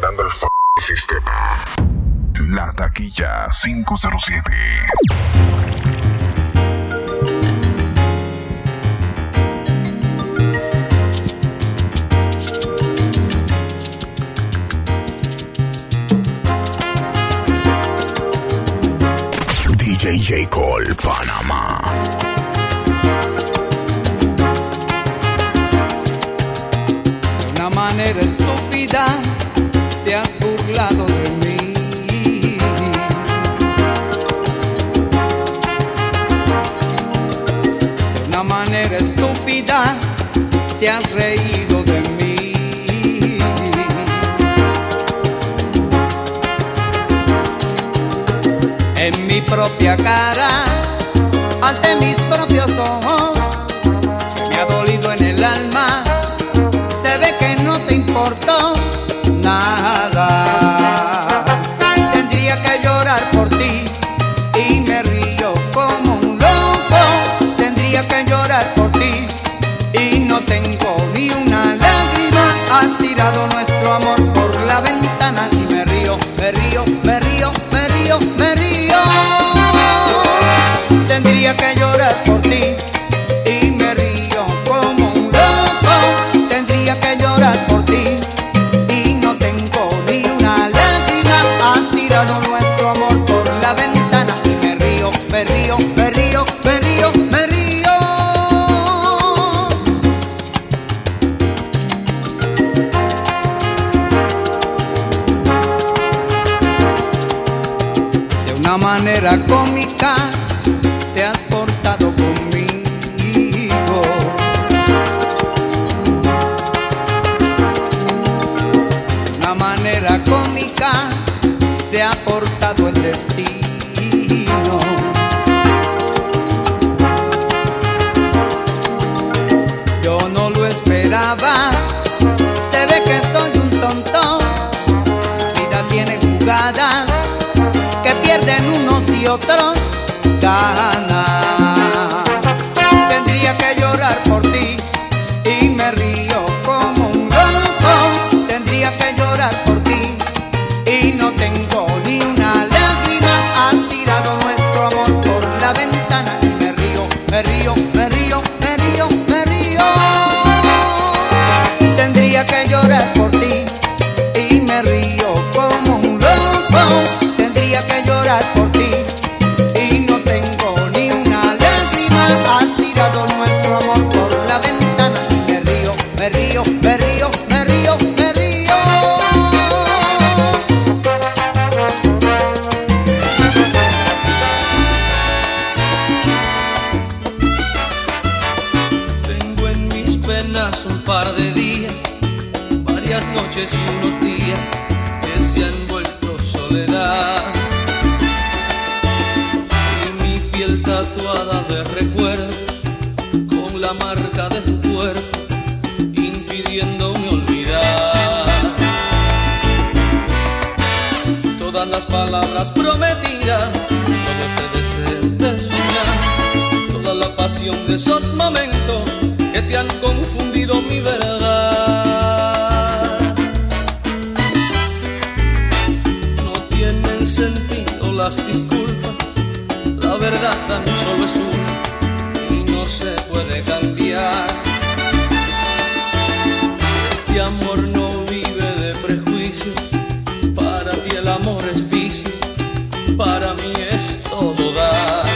mandando el sistema. La Taquilla 507. DJ J. Cole, Panamá. Manera estúpida te has burlado de mí. De una manera estúpida te has reído de mí. En mi propia cara, ante mis propios ojos, me ha dolido en el alma. Se ve que no te importó nada. Tendría que llorar por ti y me río como un loco. Tendría que llorar por ti y no tengo ni una lágrima. Has tirado nuestro amor por la ventana y me río, me río, me río, me río, me río. Tendría que llorar por ti. Cómica te has portado conmigo. De una manera cómica se ha portado el destino. Yo no lo esperaba. Se ve que soy un tonto. Mi vida tiene jugadas que pierden unos y otros ganan. Tendría que llorar por ti y me río como un loco. Tendría que llorar por ti y no tengo ni una lágrima. Has tirado nuestro amor por la ventana y me río, me río, me río, me río, me río. Tendría que llorar por ti y me río como un loco. Tendría que llorar por ti y no tengo ni una lágrima. Has tirado nuestro amor por la ventana y me río, me río, me río, me río, me río. Tengo en mis penas un par de días, varias noches y unos días que se han vuelto soledad. Tatuada de recuerdos, con la marca de tu cuerpo, impidiéndome olvidar todas las palabras prometidas, todo este deseo de soñar, toda la pasión de esos momentos que te han confundido mi verdad. No tienen sentido las disculpas. La verdad tan solo es una y no se puede cambiar. Este amor no vive de prejuicios. Para ti el amor es vicio, para mí es todo dar.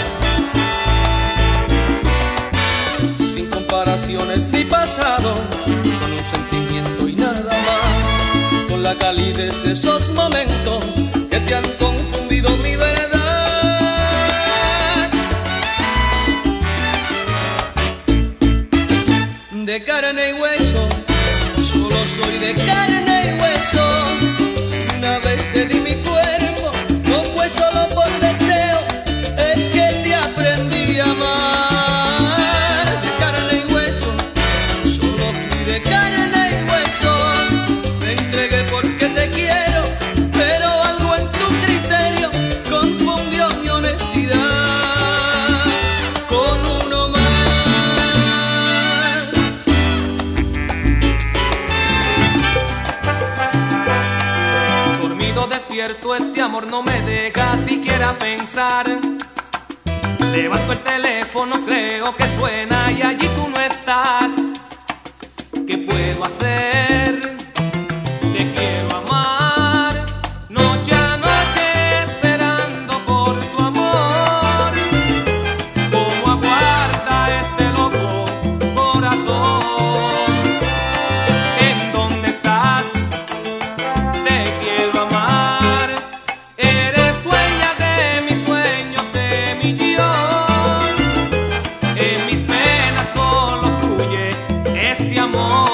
Sin comparaciones ni pasados, con un sentimiento y nada más, con la calidez de esos momentos que te han confundido mi verdad. De carne y hueso, solo soy de carne y hueso. Si una vez te di mi cuerpo, no fue solo por deseo, es que te aprendí a amar. De carne y hueso, solo fui de carne y hueso. Me entregué porque te quiero, pero algo en tu tristeza. cierto este amor no me deja siquiera pensar. Levanto el teléfono, creo que suena y allí tú no estás. ¿Qué puedo hacer? Te quiero amar, noche a noche esperando por tu amor. ¿Cómo aguarda este loco corazón? ¿En dónde estás? Te quiero amar, eres dueña de mis sueños, de mi guión. En mis penas solo fluye este amor.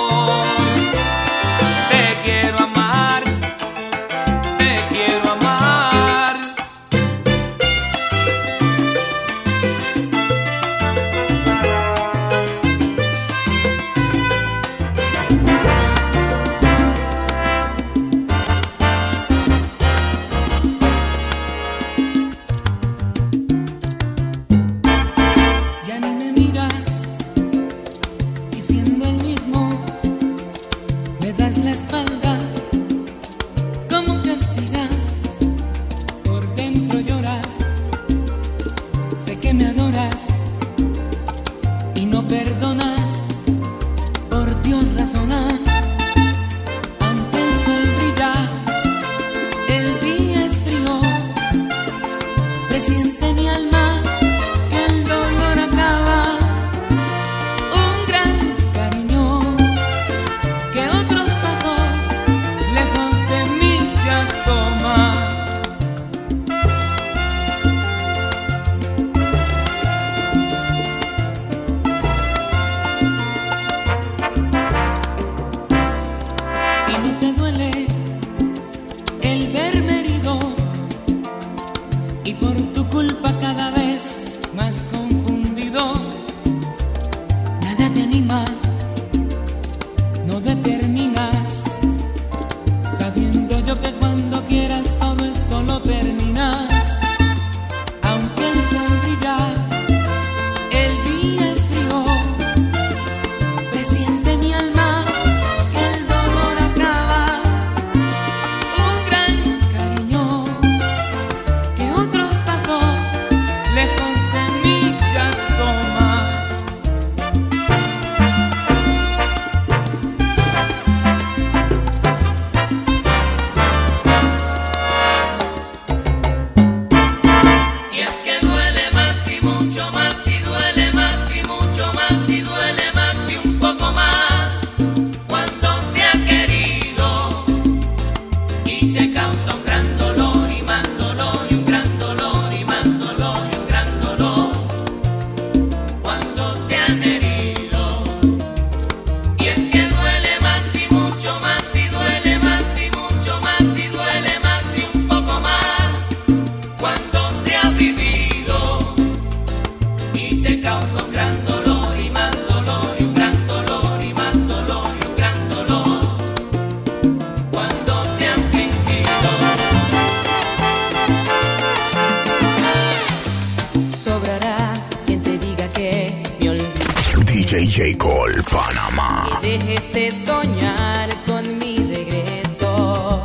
J. Cole, Panamá. Que dejes de soñar con mi regreso,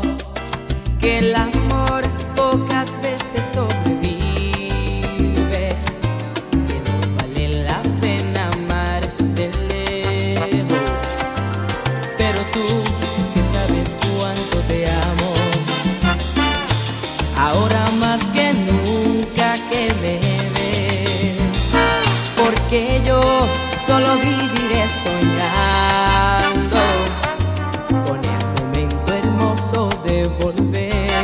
que el amor pocas veces sobrevive, que no vale la pena amar de lejos. Pero tú, que sabes cuánto te amo, ahora más que nunca que me ves, porque yo solo viviré soñando con el momento hermoso de volver.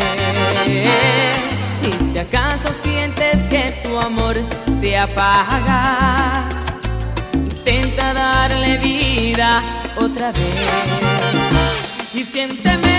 Y si acaso sientes que tu amor se apaga, intenta darle vida otra vez. Y siénteme.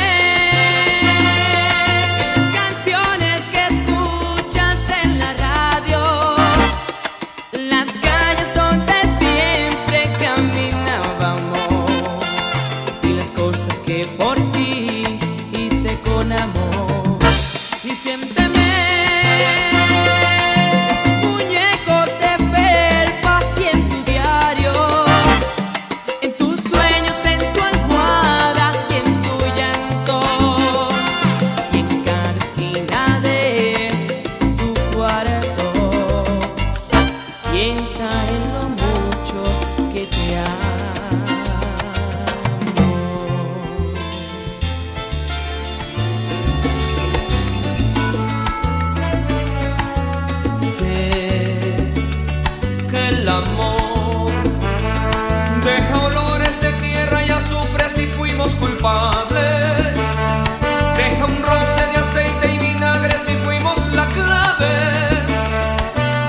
culpables. Deja un roce de aceite y vinagre si fuimos la clave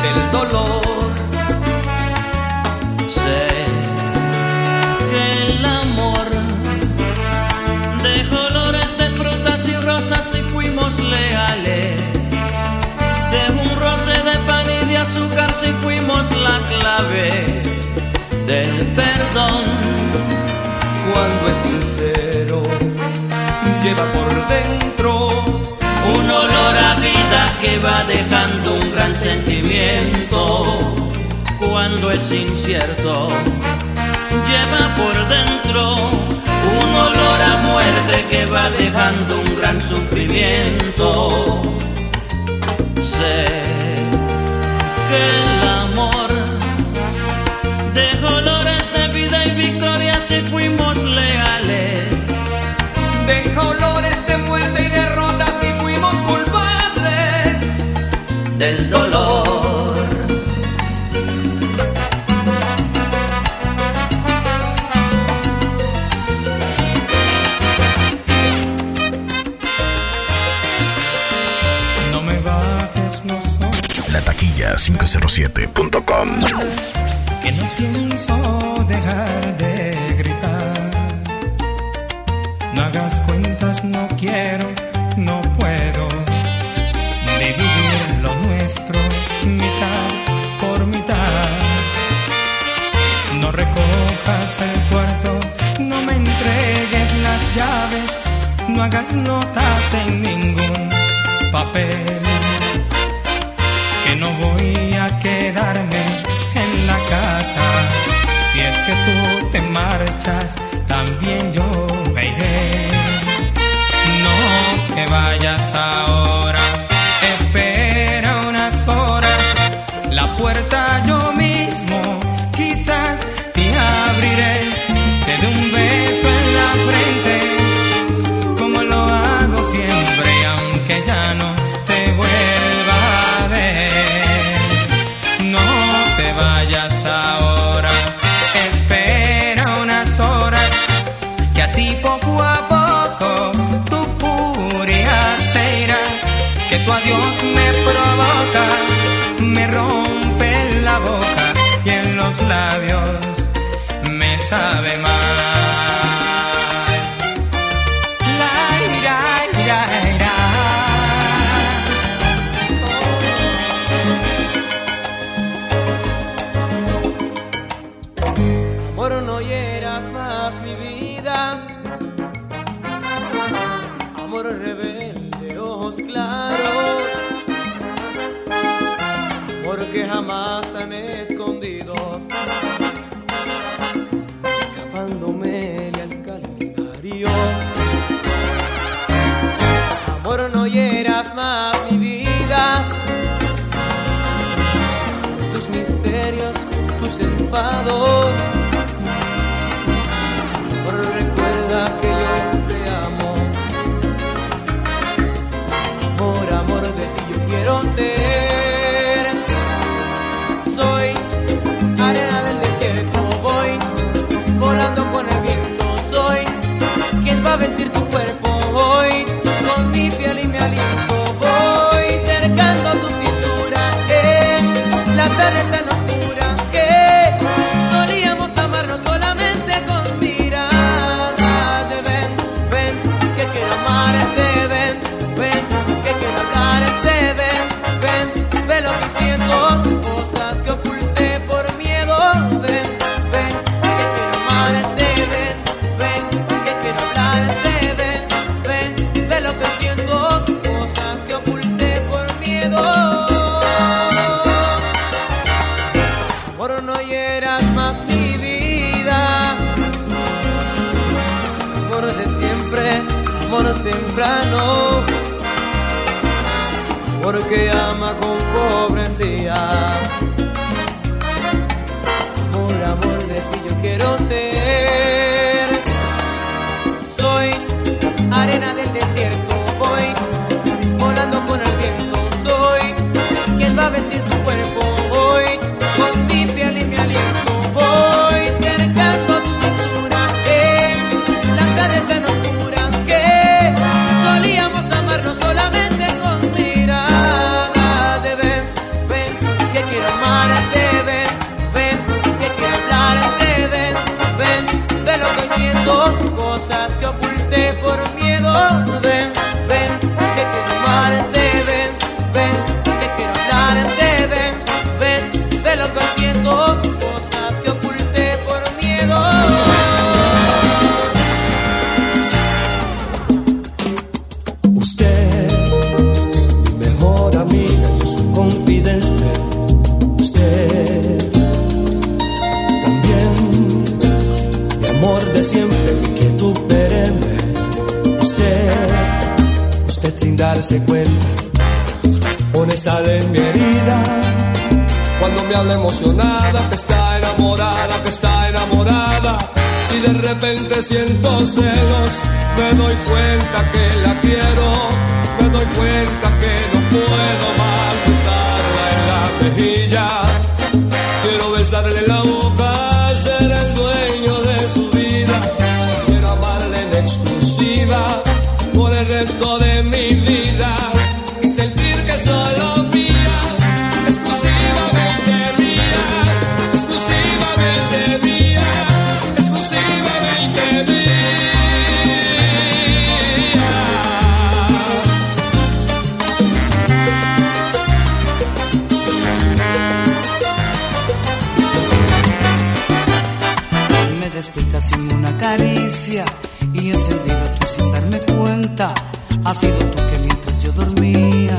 del dolor. Sé que el amor de colores, de frutas y rosas si fuimos leales. Deja un roce de pan y de azúcar si fuimos la clave del perdón. Cuando es sincero, lleva por dentro un olor a vida que va dejando un gran sentimiento. Cuando es incierto, lleva por dentro un olor a muerte que va dejando un gran sufrimiento. Sé que el amor de colores, de vida y victoria si fuimos leales. De olores de muerte y derrota si fuimos culpables del dolor. No me bajes los ojos. La taquilla 507.com. Que no pienso dejar de gritar. No hagas cuentas, no quiero, no puedo dividir lo nuestro mitad por mitad. No recojas el cuarto, no me entregues las llaves, no hagas notas en ningún papel. Que no voy a quedarme en la casa, si es que tú te marchas, también yo me iré. No te vayas ahora, espera unas horas, la puerta yo mismo quizás te abriré. Te doy un beso en la frente, como lo hago siempre, aunque ya no te vuelva a ver. No te vayas ahora, espera unas horas, que así poco a poco tu furia se irá. Que tu adiós me provoca, me rompe la boca y en los labios me sabe mal. La ira, ira, ira. Rebelde, ojos claros, porque jamás han escondido, escapándome al calendario. Amor, no hieras más mi vida, con tus misterios, con tus enfados. Amor, recuerda que yo quiero ser, soy arena del desierto, voy volando con el viento, soy quien va a vestir tu cuerpo, voy con mi piel y mi aliento, voy cercando a tu cintura en la tarde tan oscura que solíamos amarnos solamente con miradas. Ven, ven, que quiero amarte, ven, ven, que quiero hablarte. Temprano, porque ama con pobrecía. Amor, amor, de ti yo quiero ser, soy arena del desierto, voy volando con el viento, soy quien va a vestir tu cuerpo, voy con mi piel y mi aliento, voy cercando a tu cintura en la tarde que nos sin darse cuenta, honesta de mi herida. Cuando me habla emocionada, que está enamorada, que está enamorada, y de repente siento celos. Me doy cuenta que la quiero, me doy cuenta que no puedo más. Besarla en la mejilla, quiero besarle la boca, ser el dueño de su vida. Quiero amarla en exclusiva por el resto de mi vida y sentir que solo mía, exclusivamente mía, exclusivamente mía, exclusivamente mía. Sin una caricia y encendido tú sin darme cuenta. Ha sido tú que mientras yo dormía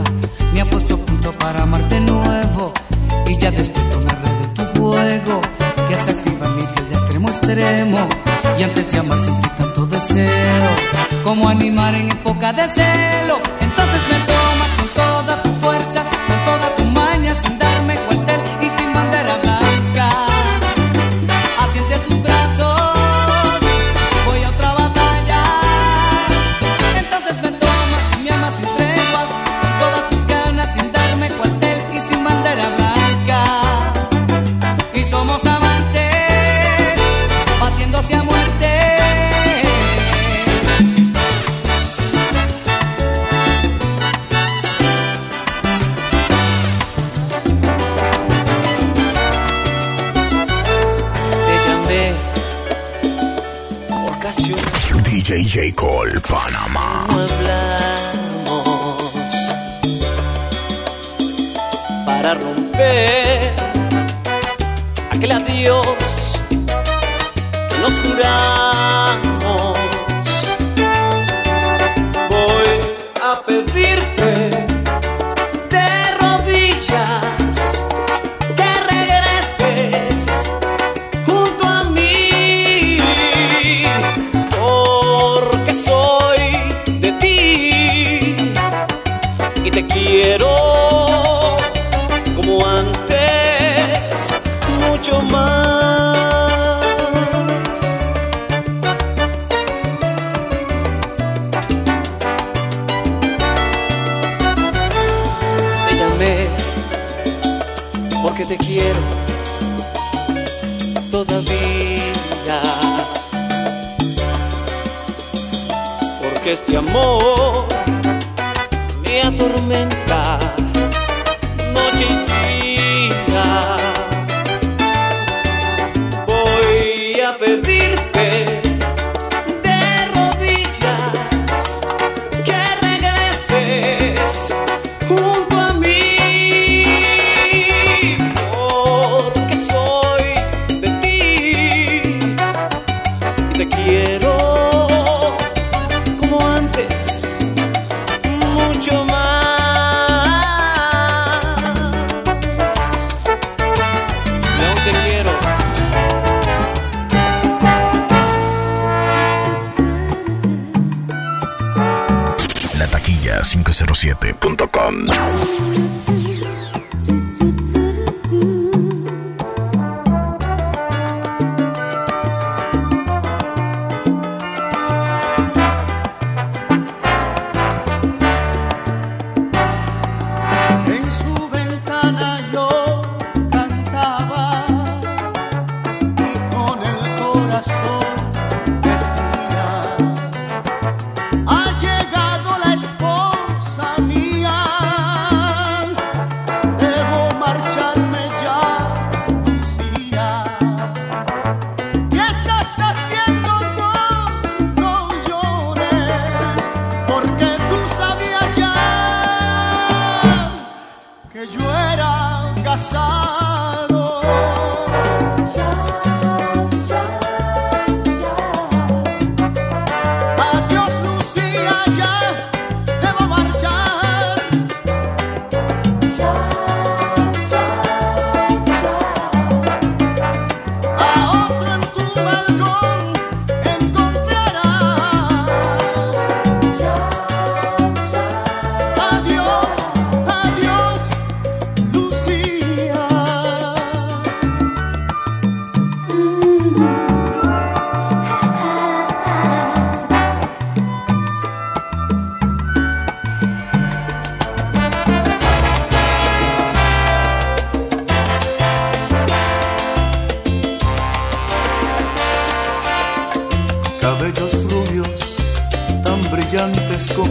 me ha puesto a punto para amar de nuevo. Y ya despierto me arredo tu juego que se activa en mi piel de extremo a extremo. Y antes de amar sentí tanto deseo como animar en época de celo. Entonces me tomas con toda tu fuerza, con toda tu maña, sin darme cuartel y sin bandera blanca. Así entre tus brazos J. Cole, Panamá. No hablamos para romper aquel adiós que nos juramos. Voy a pedirte de rodillas que regreses junto a mí. Te quiero como antes, mucho más. Te llamé porque te quiero todavía, porque este amor me atormenta noche y día. Voy a pedirte de rodillas que regreses junto a mí, porque soy de ti y te quiero como antes, mucho más. Y aún te quiero. La taquilla 507.com.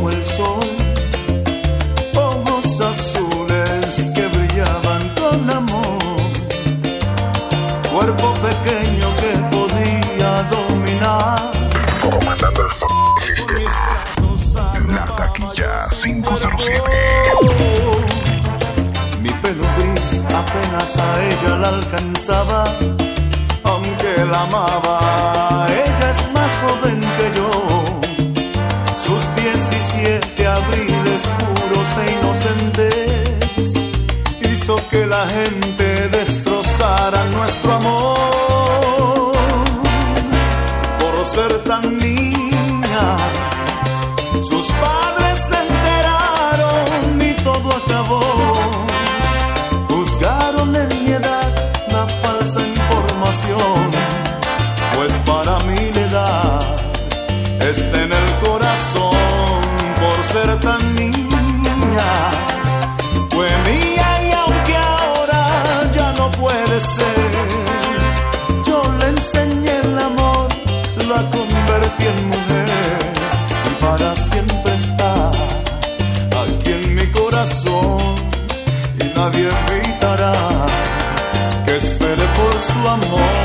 como el sol, ojos azules que brillaban con amor, cuerpo pequeño que podía dominar, comandando el sistema. La taquilla 507. Mi pelo gris apenas a ella la alcanzaba, aunque la amaba, ella es más joven que yo. Sus 17 abriles puros e inocentes hizo que la gente destrozara nuestro amor. Por ser tan niña, sus padres se enteraron y todo acabó. Juzgaron en mi edad la falsa información, pues para mí la edad está en el corazón. Por ser tan niña fue mía, y aunque ahora ya no puede ser, yo le enseñé el amor, la convertí en mujer. Para siempre está aquí en mi corazón, y nadie evitará que espere por su amor.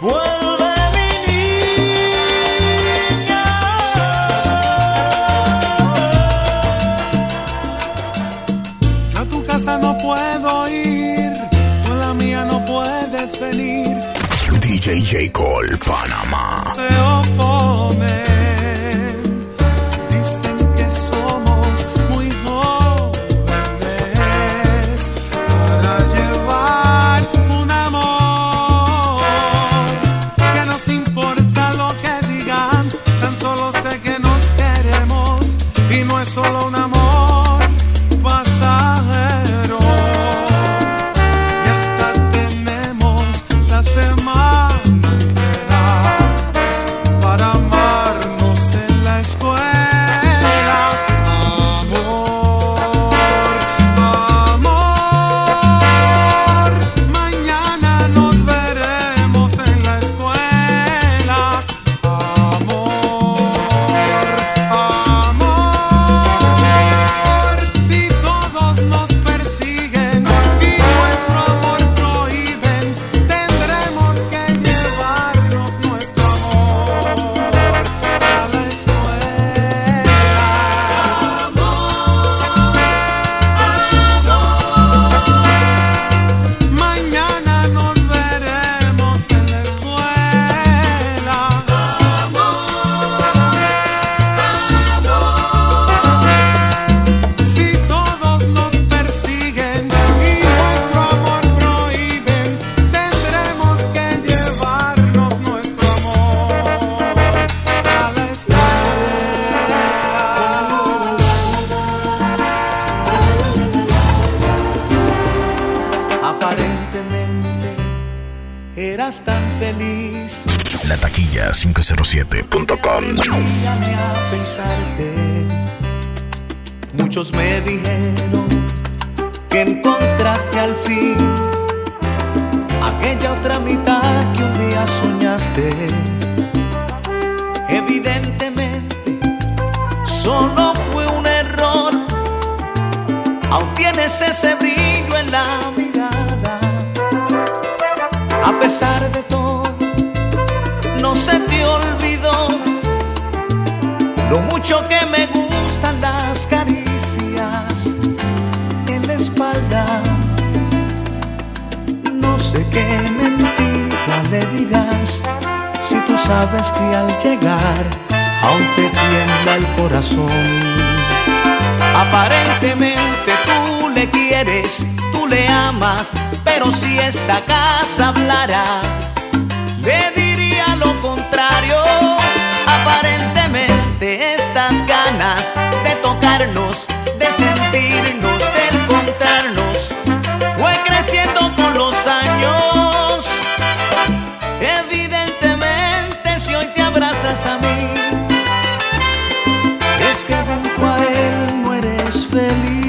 Vuelve mi niña. Yo a tu casa no puedo ir, tú a la mía no puedes venir. DJ J. Cole, Panamá. Se oponen, dicen que somos muy jóvenes para llevar un amor que nos importa lo que digan. Tan solo sé que nos queremos y no es solo un amor. Eras tan feliz. La taquilla 507.com. Muchos me dijeron que encontraste al fin aquella otra mitad que un día soñaste. Evidentemente solo fue un error. Aún tienes ese brillo en la mirada. A pesar de todo, no se te olvidó lo mucho que me gustan las caricias en la espalda. No sé qué mentira le dirás si tú sabes que al llegar aún te tiembla el corazón. Aparentemente tú le quieres, tú le amas, pero si esta casa hablara, le diría lo contrario. Aparentemente estas ganas de tocarnos, de sentirnos, de encontrarnos, fue creciendo con los años. Evidentemente si hoy te abrazas a mí, es que junto a él no eres feliz.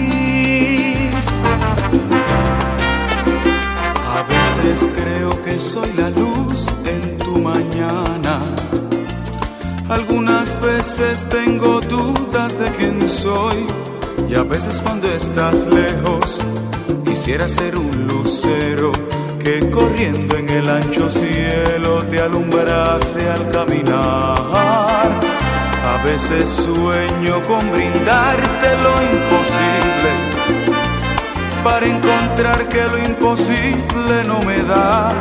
Creo que soy la luz en tu mañana. A Algunas veces tengo dudas de quién soy, y a veces cuando estás lejos quisiera ser un lucero que corriendo en el ancho cielo te alumbrase al caminar. A veces sueño con brindarte lo imposible para encontrar que lo imposible no me da.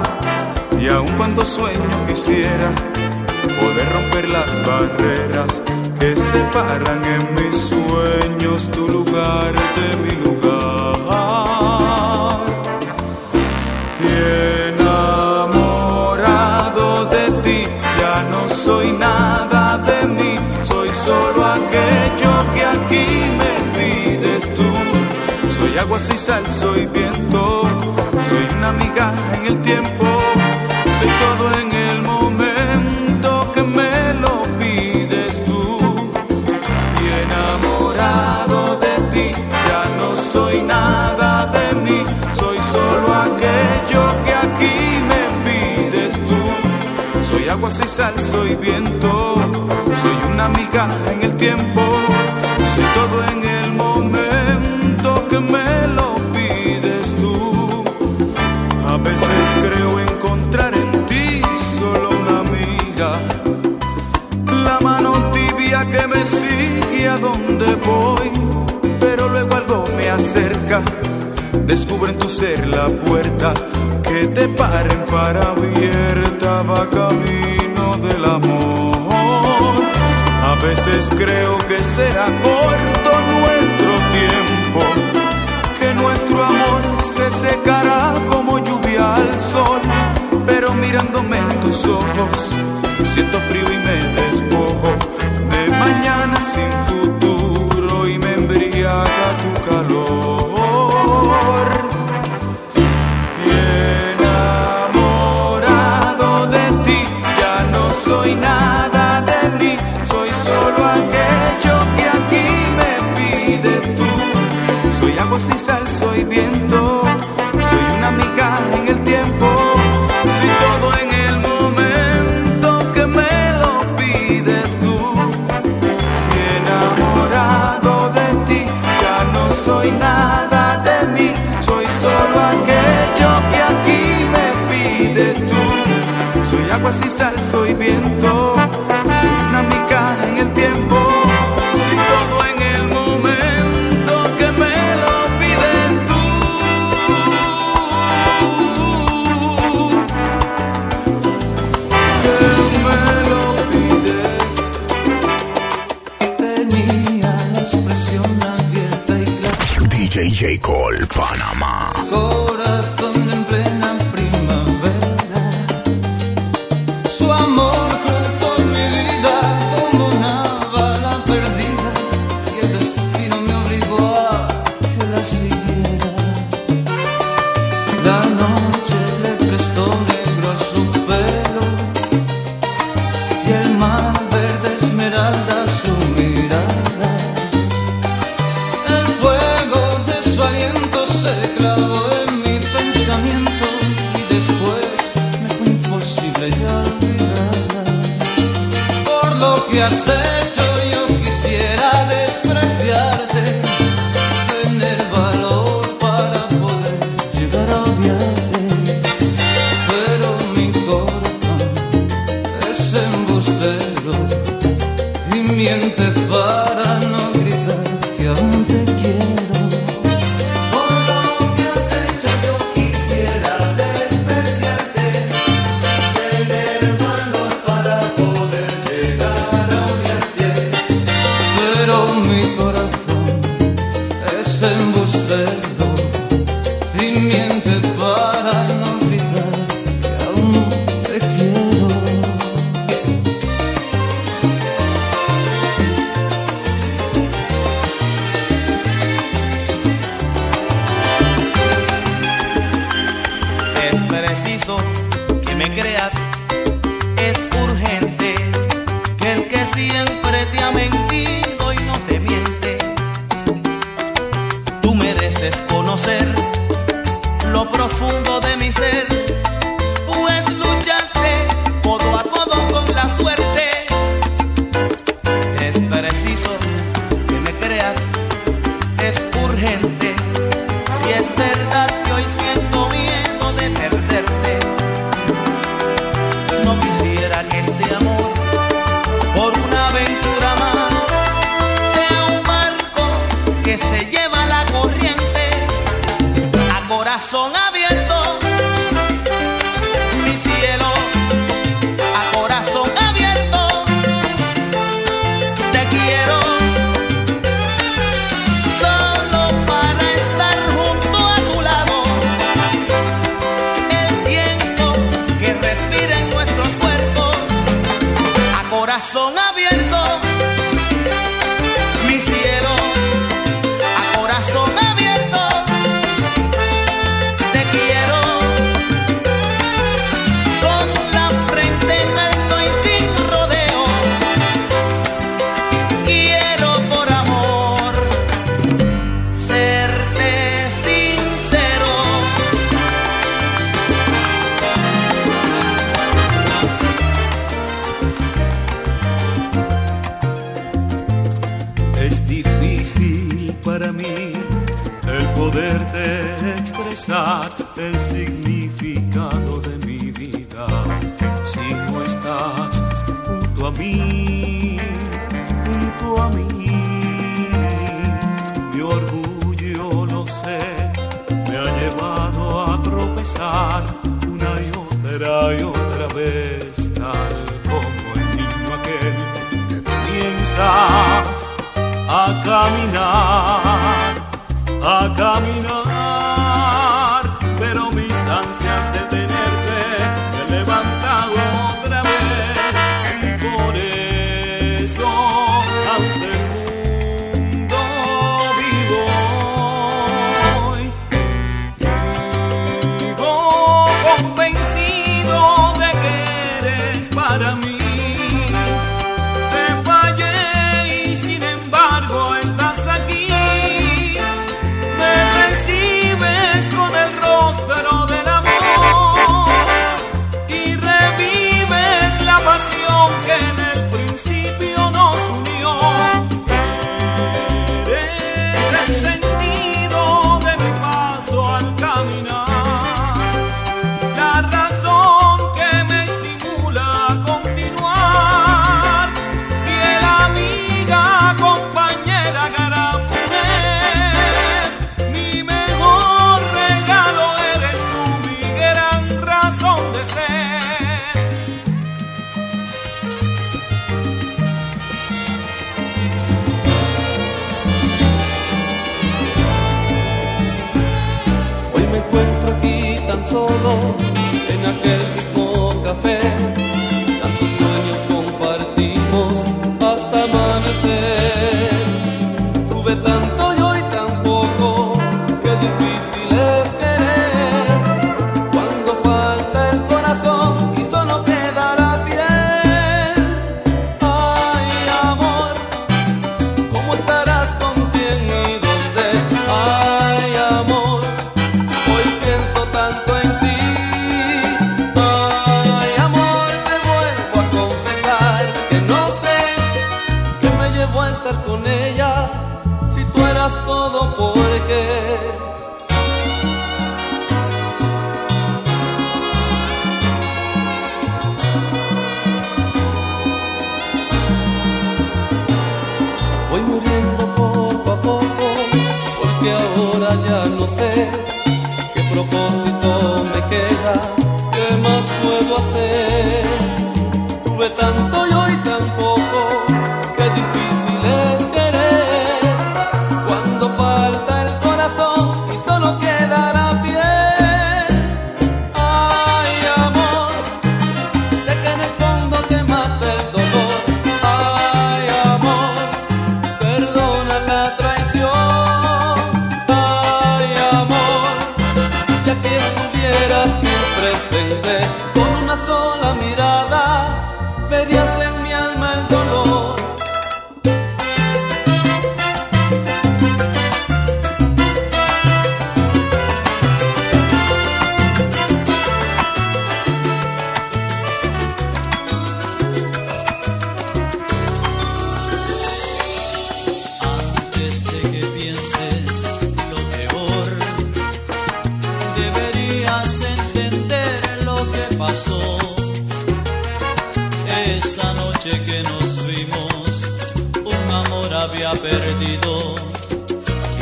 Y aun cuando sueño quisiera poder romper las barreras que separan en mis sueños tu lugar de mi lugar. Y enamorado de ti, ya no soy nada de mí, soy solo aquello que aquí me pides tú. Soy agua, soy sal, soy viento, soy una migaja en el tiempo, soy todo en el momento que me lo pides tú. Y enamorado de ti, ya no soy nada de mí, soy solo aquello que aquí me pides tú. Soy agua, soy sal, soy viento, soy una migaja en el tiempo, soy todo en el momento que me lo pides tú. A veces creo encontrar en ti solo una amiga, la mano tibia que me sigue a donde voy, pero luego algo me acerca, descubro en tu ser la puerta que te paren para abierta, va camino del amor. A veces creo que será corto nuestro tiempo, que nuestro amor se secará como lluvia al sol, pero mirándome en tus ojos siento frío y me despojo de mañana sin futuro, y me embriaga tu calor. Y enamorado de ti, ya no soy nada de mí, soy solo aquello que aquí me pides tú. Soy agua, soy sal, soy viento, soy una migaja en el tiempo, soy todo en el momento que me lo pides tú. Enamorado de ti, ya no soy nada de mí, soy solo aquello que aquí me pides tú. Soy agua, soy sal, soy viento, soy una migaja en el tiempo, soy todo en el momento que me lo pides tú. J. Cole, Panamá. Corazón en plena primavera, su amor cruzó mi vida como una bala perdida, y el destino me obligó a que la siguiera. La noche le prestó negro a su pelo y el mar verde esmeralda a su mirada. Se clavó en mi pensamiento y después me fue imposible ya olvidarla. Por lo que has hecho yo quisiera despreciarte, tener valor para poder llegar a odiarte. Pero mi corazón es embustero y miente para no gritar que aún te quiero. Pues luchaste codo a codo con la suerte El significado de mi vida, si no estás junto a mí, mi orgullo, lo sé, me ha llevado a tropezar una y otra vez, tal como el niño aquel que comienza a caminar, Pero mis ansias de tenerte me he levantado otra vez, y por eso ante el mundo vivo hoy. Vivo convencido de que eres para mí. Te fallé y sin embargo estás aquí. Me recibes con el pero del amor, y revives la pasión que en el principio nos unió. Eres el sentido de mi paso al caminar, la razón que me estimula a continuar, fiel amiga, compañera, gran mujer, mi mejor regalo. Hoy me encuentro aquí tan solo, en aquel mismo café, tantos sueños compartimos hasta amanecer. Tuve tanto y hoy tan poco, qué difícil es querer, cuando falta el corazón y solo queda la piel. Ay, amor, ¿cómo estarás con quién y dónde? Ay, amor, hoy pienso tanto en ti. Ay, amor, te vuelvo a confesar que no sé qué me llevó a estar con ella, si tú eras todo, porque voy muriendo poco a poco, porque ahora ya no sé qué propósito me queda, qué más puedo hacer. Tuve tanto y hoy tan poco, qué difícil es querer, cuando falta el corazón y solo queda la piel. Ay, amor, sé que en el fondo te mata el dolor. Ay, amor, perdona la traición. Ay, amor, si aquí estuvieras tú presente, con una sola mirada verías en mi alma el dolor. Antes de que pienses lo peor, deberías entender lo que pasó esa noche que nos vimos. Un amor había perdido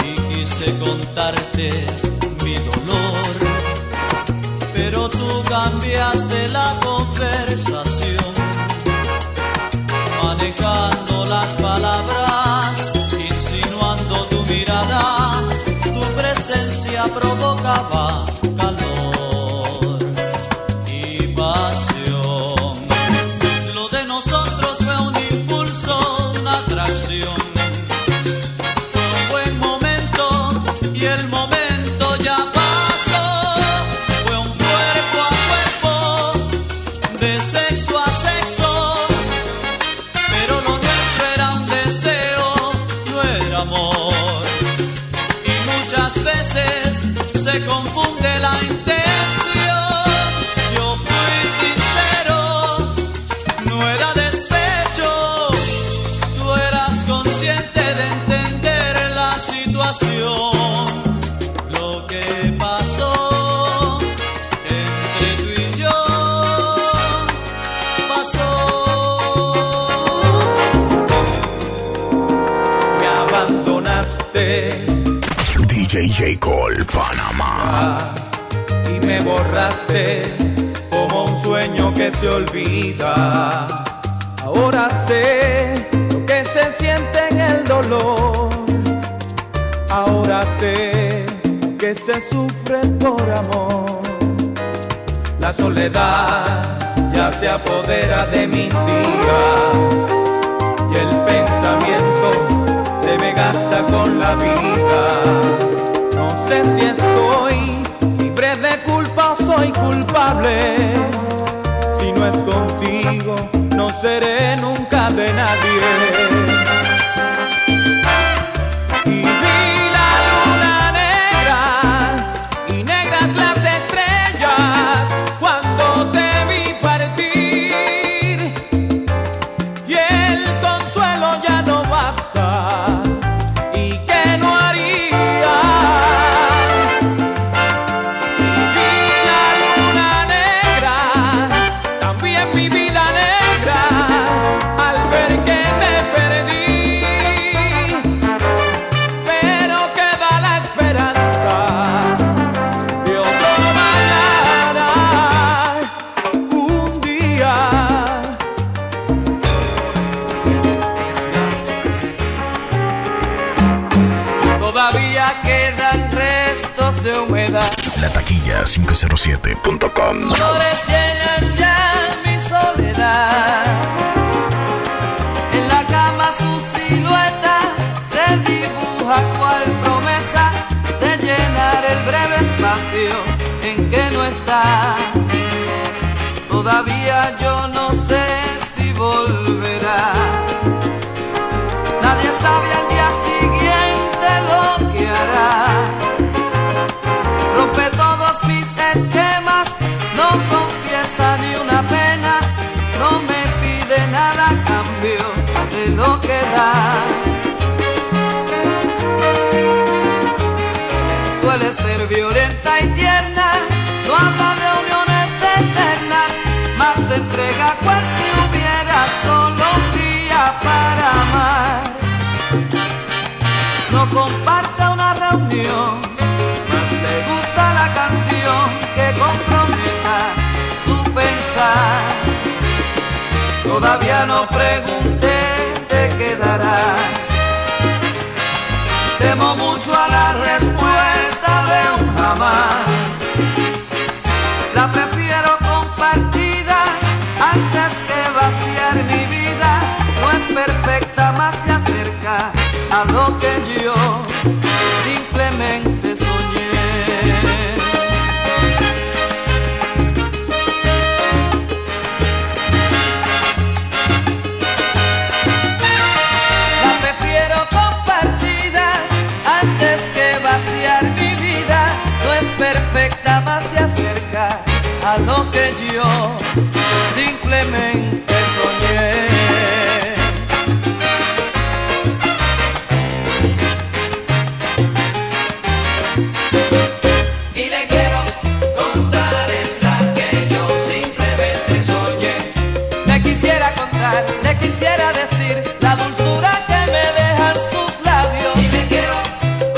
y quise contarte mi dolor, pero tú cambiaste la conversación, manejando las palabras, insinuando tu mirada, tu presencia provocaba calor y pasión. Lo de nosotros fue un impulso Se confunde la intención. Yo fui sincero, no era despecho. Tú eras consciente de entender la situación. Lo que pasó entre tú y yo pasó. Me abandonaste, J. Cole, Panamá. Y me borraste como un sueño que se olvida. Ahora sé lo que se siente en el dolor. Ahora sé que se sufre por amor. La soledad ya se apodera de mis días y el pensamiento se me gasta con la vida. No sé si estoy libre de culpa o soy culpable. Si no es contigo, no seré nunca de nadie. Y vi la luna negra y negras las estrellas cuando te vi partir. Y el consuelo ya no basta. ¿Y qué no haría? Todavía quedan restos de humedad. La taquilla 507.com. Flores llenan ya mi soledad. En la cama su silueta se dibuja cual promesa de llenar el breve espacio en que no está. Todavía yo no sé si volverá. Nadie sabe al día siguiente lo que hará. Rompe todos mis esquemas, no confiesa ni una pena, no me pide nada a cambio de lo que da. Suele ser violenta y tierna, no habla de uniones eternas, más se entrega cual si hubiera solo un día para amar. No comparta una reunión, más le gusta la canción que comprometa su pensar. Todavía no pregunté, te quedarás. Temo mucho a la respuesta de un jamás. La prefiero compartida antes que vaciar mi vida. No es perfecta, más se acerca a lo que yo simplemente soñé. La prefiero compartida antes que vaciar mi vida. No es perfecta, más se acerca a lo que yo simplemente soñé. Le quisiera decir la dulzura que me dejan sus labios. Y le quiero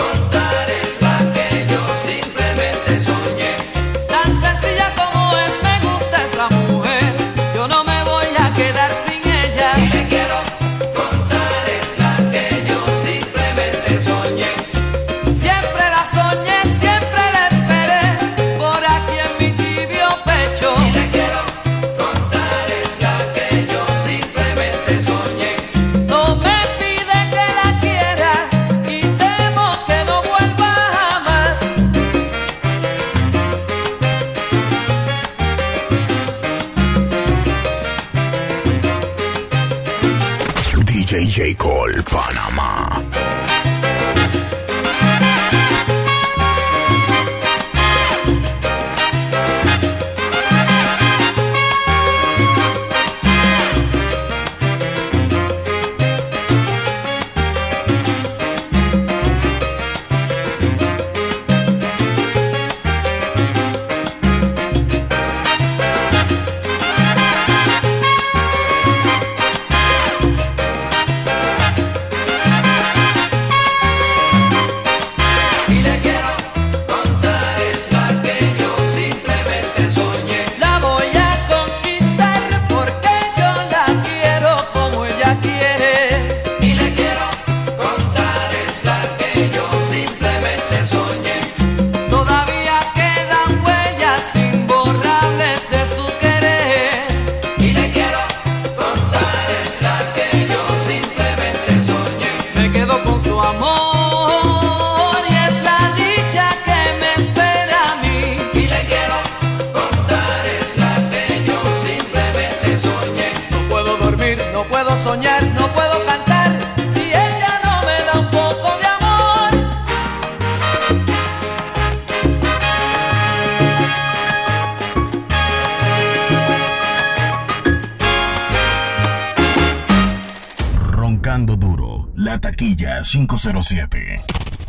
contar esta que yo simplemente soñé. Tan sencilla como es, me gusta esta mujer. Yo no me voy. J. Cole, Panamá. Duro, la taquilla 507.